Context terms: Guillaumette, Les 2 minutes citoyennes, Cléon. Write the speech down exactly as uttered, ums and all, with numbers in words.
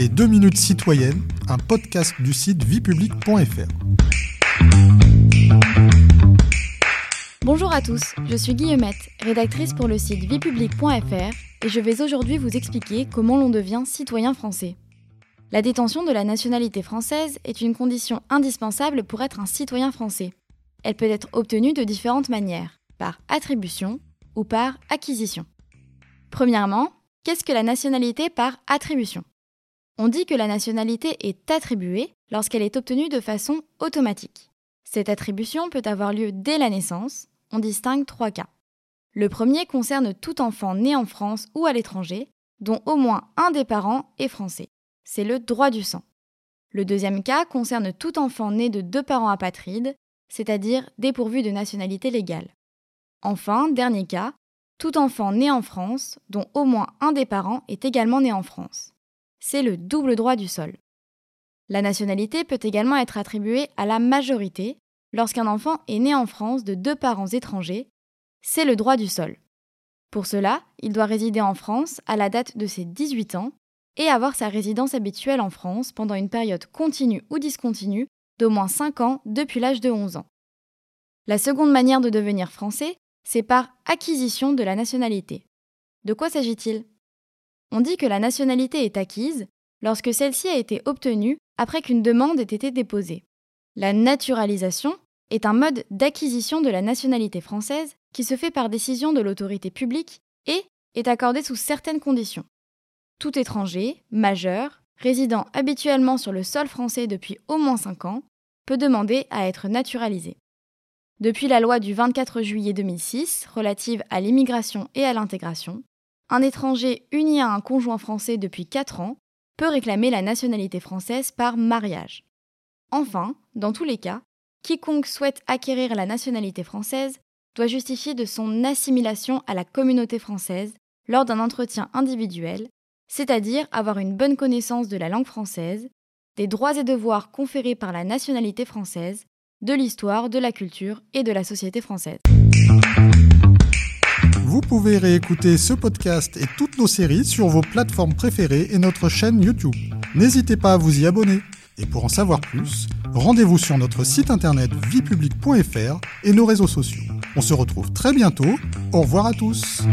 Les deux minutes citoyennes, un podcast du site vie publique point f r. Bonjour à tous, je suis Guillaumette, rédactrice pour le site vie publique point f r et je vais aujourd'hui vous expliquer comment l'on devient citoyen français. La détention de la nationalité française est une condition indispensable pour être un citoyen français. Elle peut être obtenue de différentes manières, par attribution ou par acquisition. Premièrement, qu'est-ce que la nationalité par attribution ? On dit que la nationalité est attribuée lorsqu'elle est obtenue de façon automatique. Cette attribution peut avoir lieu dès la naissance. On distingue trois cas. Le premier concerne tout enfant né en France ou à l'étranger, dont au moins un des parents est français. C'est le droit du sang. Le deuxième cas concerne tout enfant né de deux parents apatrides, c'est-à-dire dépourvu de nationalité légale. Enfin, dernier cas, tout enfant né en France, dont au moins un des parents est également né en France. C'est le double droit du sol. La nationalité peut également être attribuée à la majorité lorsqu'un enfant est né en France de deux parents étrangers. C'est le droit du sol. Pour cela, il doit résider en France à la date de ses dix-huit ans et avoir sa résidence habituelle en France pendant une période continue ou discontinue d'au moins cinq ans depuis l'âge de onze ans. La seconde manière de devenir français, c'est par acquisition de la nationalité. De quoi s'agit-il ? On dit que la nationalité est acquise lorsque celle-ci a été obtenue après qu'une demande ait été déposée. La naturalisation est un mode d'acquisition de la nationalité française qui se fait par décision de l'autorité publique et est accordée sous certaines conditions. Tout étranger, majeur, résidant habituellement sur le sol français depuis au moins cinq ans, peut demander à être naturalisé. Depuis la loi du vingt-quatre juillet deux mille six relative à l'immigration et à l'intégration, un étranger uni à un conjoint français depuis quatre ans peut réclamer la nationalité française par mariage. Enfin, dans tous les cas, quiconque souhaite acquérir la nationalité française doit justifier de son assimilation à la communauté française lors d'un entretien individuel, c'est-à-dire avoir une bonne connaissance de la langue française, des droits et devoirs conférés par la nationalité française, de l'histoire, de la culture et de la société française. Vous pouvez réécouter ce podcast et toutes nos séries sur vos plateformes préférées et notre chaîne YouTube. N'hésitez pas à vous y abonner. Et pour en savoir plus, rendez-vous sur notre site internet vie publique point f r et nos réseaux sociaux. On se retrouve très bientôt. Au revoir à tous.